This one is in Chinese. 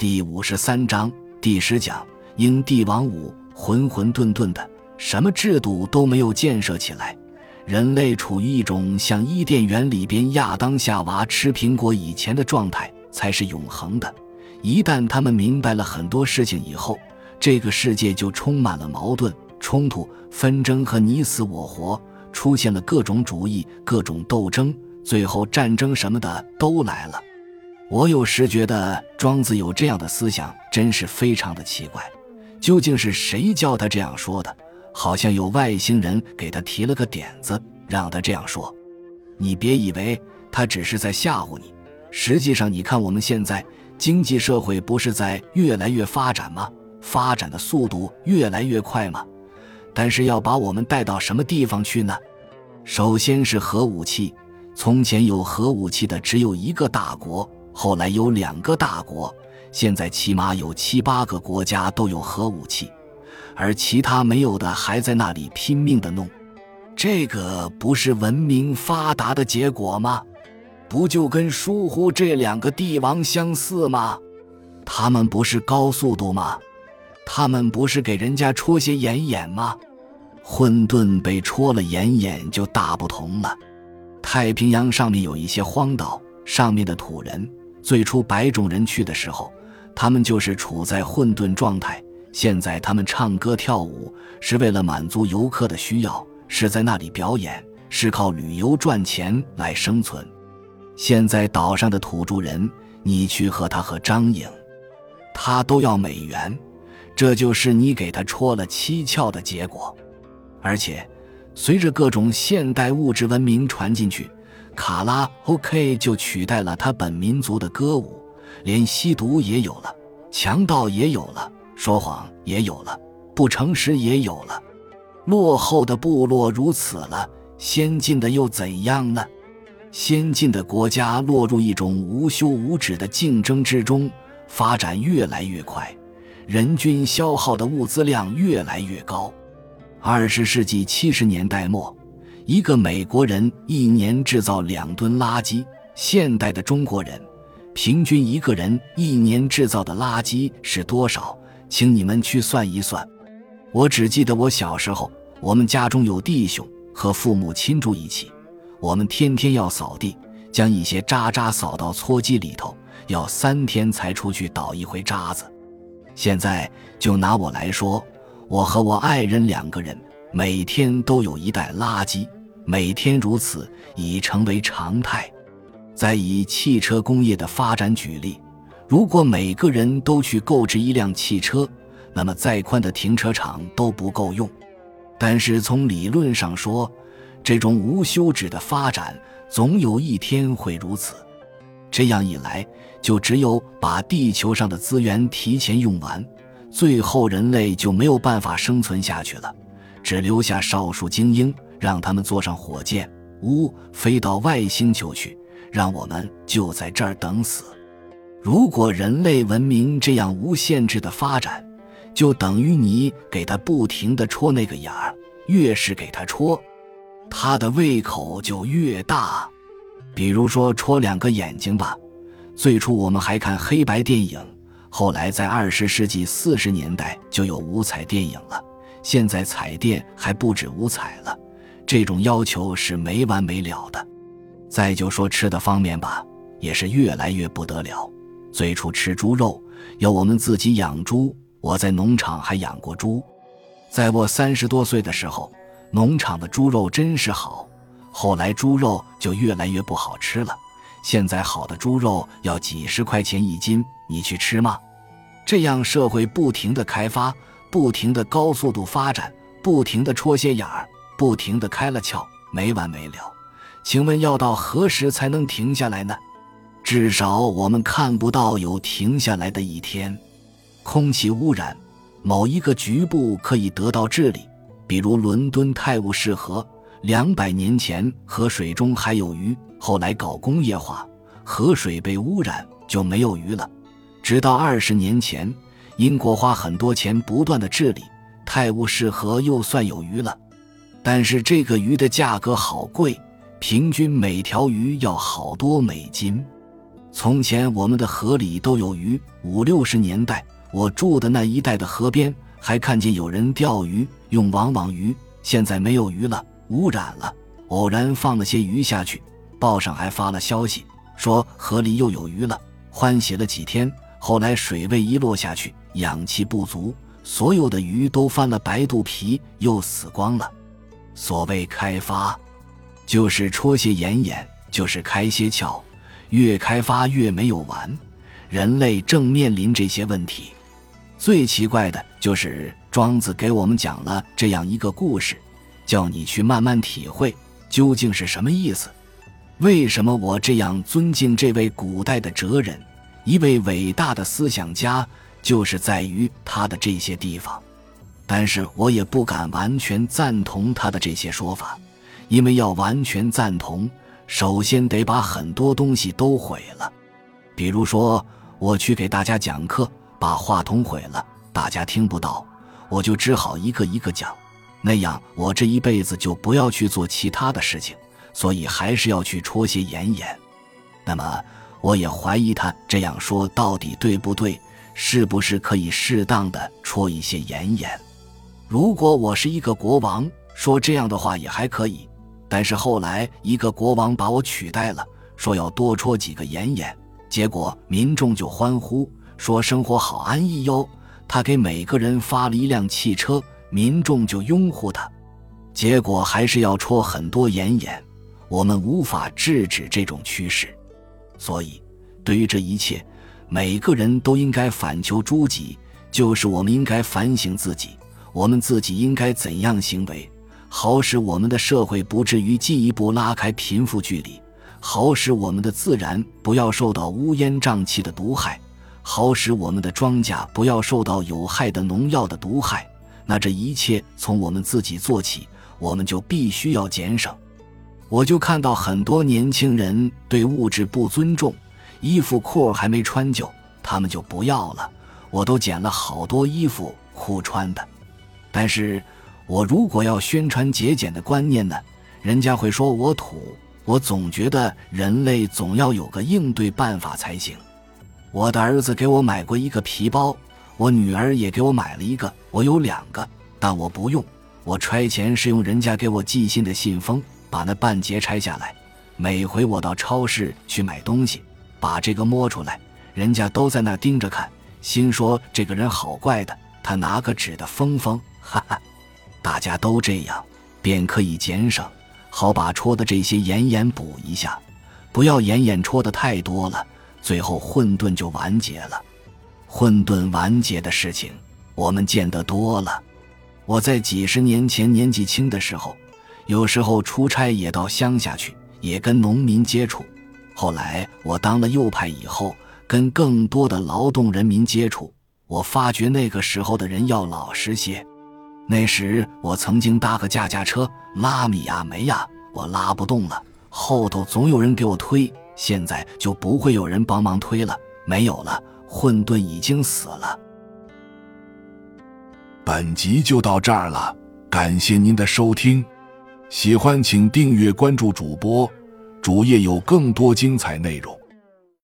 第53章第10讲，英帝王5，浑浑沌沌的，什么制度都没有建设起来，人类处于一种像伊甸园里边亚当夏娃吃苹果以前的状态，才是永恒的。一旦他们明白了很多事情以后，这个世界就充满了矛盾、冲突、纷争和你死我活，出现了各种主义、各种斗争，最后战争什么的都来了。我有时觉得庄子有这样的思想真是非常的奇怪，究竟是谁教他这样说的？好像有外星人给他提了个点子让他这样说。你别以为他只是在吓唬你，实际上你看我们现在经济社会不是在越来越发展吗？发展的速度越来越快吗？但是要把我们带到什么地方去呢？首先是核武器，从前有核武器的只有一个大国，后来有2个大国，现在起码有7、8个国家都有核武器，而其他没有的还在那里拼命地弄。这个不是文明发达的结果吗？不就跟疏忽这2个帝王相似吗？他们不是高速度吗？他们不是给人家戳些眼眼吗？混沌被戳了眼眼就大不同了。太平洋上面有一些荒岛，上面的土人最初白种人去的时候，他们就是处在混沌状态，现在他们唱歌跳舞是为了满足游客的需要，是在那里表演，是靠旅游赚钱来生存。现在岛上的土著人，你去和他和张颖，他都要美元，这就是你给他戳了7窍的结果。而且随着各种现代物质文明传进去，卡拉 OK 就取代了他本民族的歌舞，连吸毒也有了，强盗也有了，说谎也有了，不诚实也有了。落后的部落如此了，先进的又怎样呢？先进的国家落入一种无休无止的竞争之中，发展越来越快，人均消耗的物资量越来越高。20世纪70年代末，一个美国人一年制造2吨垃圾，现代的中国人平均一个人一年制造的垃圾是多少？请你们去算一算。我只记得我小时候，我们家中有弟兄，和父母亲住一起，我们天天要扫地，将一些渣渣扫到搓机里头，要3天才出去倒一回渣子。现在就拿我来说，我和我爱人2个人每天都有一袋垃圾，每天如此已成为常态。再以汽车工业的发展举例，如果每个人都去购置一辆汽车，那么再宽的停车场都不够用。但是从理论上说，这种无休止的发展总有一天会如此。这样一来，就只有把地球上的资源提前用完，最后人类就没有办法生存下去了，只留下少数精英，让他们坐上火箭飞到外星球去，让我们就在这儿等死。如果人类文明这样无限制的发展，就等于你给他不停地戳那个眼儿，越是给他戳，他的胃口就越大。比如说戳2个眼睛吧，最初我们还看黑白电影，后来在20世纪40年代就有五彩电影了，现在彩电还不止5彩了，这种要求是没完没了的。再就说吃的方面吧，也是越来越不得了。最初吃猪肉，要我们自己养猪，我在农场还养过猪。在我30多岁的时候，农场的猪肉真是好，后来猪肉就越来越不好吃了，现在好的猪肉要几10块钱1斤，你去吃吗？这样社会不停地开发，不停地高速度发展，不停地戳些眼儿，不停地开了窍，没完没了。请问要到何时才能停下来呢？至少我们看不到有停下来的一天。空气污染，某一个局部可以得到治理，比如伦敦泰晤士河，200年前河水中还有鱼，后来搞工业化，河水被污染就没有鱼了。直到20年前，英国花很多钱不断的治理，泰晤士河又算有鱼了。但是这个鱼的价格好贵，平均每条鱼要好多美金。从前我们的河里都有鱼，50、60年代我住的那一带的河边还看见有人钓鱼，用网网鱼。现在没有鱼了，污染了，偶然放了些鱼下去，报上还发了消息说河里又有鱼了，欢喜了几天。后来水位一落下去，氧气不足，所有的鱼都翻了白肚皮，又死光了。所谓开发，就是戳些眼眼，就是开些窍，越开发越没有完。人类正面临这些问题。最奇怪的就是庄子给我们讲了这样一个故事，叫你去慢慢体会究竟是什么意思。为什么我这样尊敬这位古代的哲人，一位伟大的思想家，就是在于他的这些地方。但是我也不敢完全赞同他的这些说法，因为要完全赞同，首先得把很多东西都毁了。比如说我去给大家讲课，把话筒毁了，大家听不到，我就只好一个一个讲，那样我这一辈子就不要去做其他的事情，所以还是要去戳些眼眼。那么我也怀疑他这样说到底对不对，是不是可以适当的戳一些眼眼。如果我是一个国王，说这样的话也还可以，但是后来一个国王把我取代了，说要多戳几个眼眼，结果民众就欢呼说生活好安逸哟，他给每个人发了一辆汽车，民众就拥护他，结果还是要戳很多眼眼。我们无法制止这种趋势，所以对于这一切，每个人都应该反求诸己，就是我们应该反省自己，我们自己应该怎样行为，好使我们的社会不至于进一步拉开贫富距离，好使我们的自然不要受到乌烟瘴气的毒害，好使我们的庄稼不要受到有害的农药的毒害。那这一切从我们自己做起，我们就必须要节省。我就看到很多年轻人对物质不尊重，衣服裤还没穿就他们就不要了，我都捡了好多衣服裤穿的。但是我如果要宣传节俭的观念呢，人家会说我土，我总觉得人类总要有个应对办法才行。我的儿子给我买过一个皮包，我女儿也给我买了一个，我有2个，但我不用。我揣钱是用人家给我寄信的信封，把那半截拆下来，每回我到超市去买东西，把这个摸出来，人家都在那盯着看，心说这个人好怪的，他拿个纸的封封，哈哈。大家都这样，便可以减省，好把戳的这些眼眼补一下，不要眼眼戳的太多了，最后混沌就完结了。混沌完结的事情我们见得多了。我在几10年前年纪轻的时候，有时候出差也到乡下去，也跟农民接触。后来我当了右派以后，跟更多的劳动人民接触，我发觉那个时候的人要老实些。那时我曾经搭个架架车，拉米亚梅亚，我拉不动了，后头总有人给我推，现在就不会有人帮忙推了，没有了，混沌已经死了。本集就到这儿了，感谢您的收听，喜欢请订阅关注主播，主页有更多精彩内容。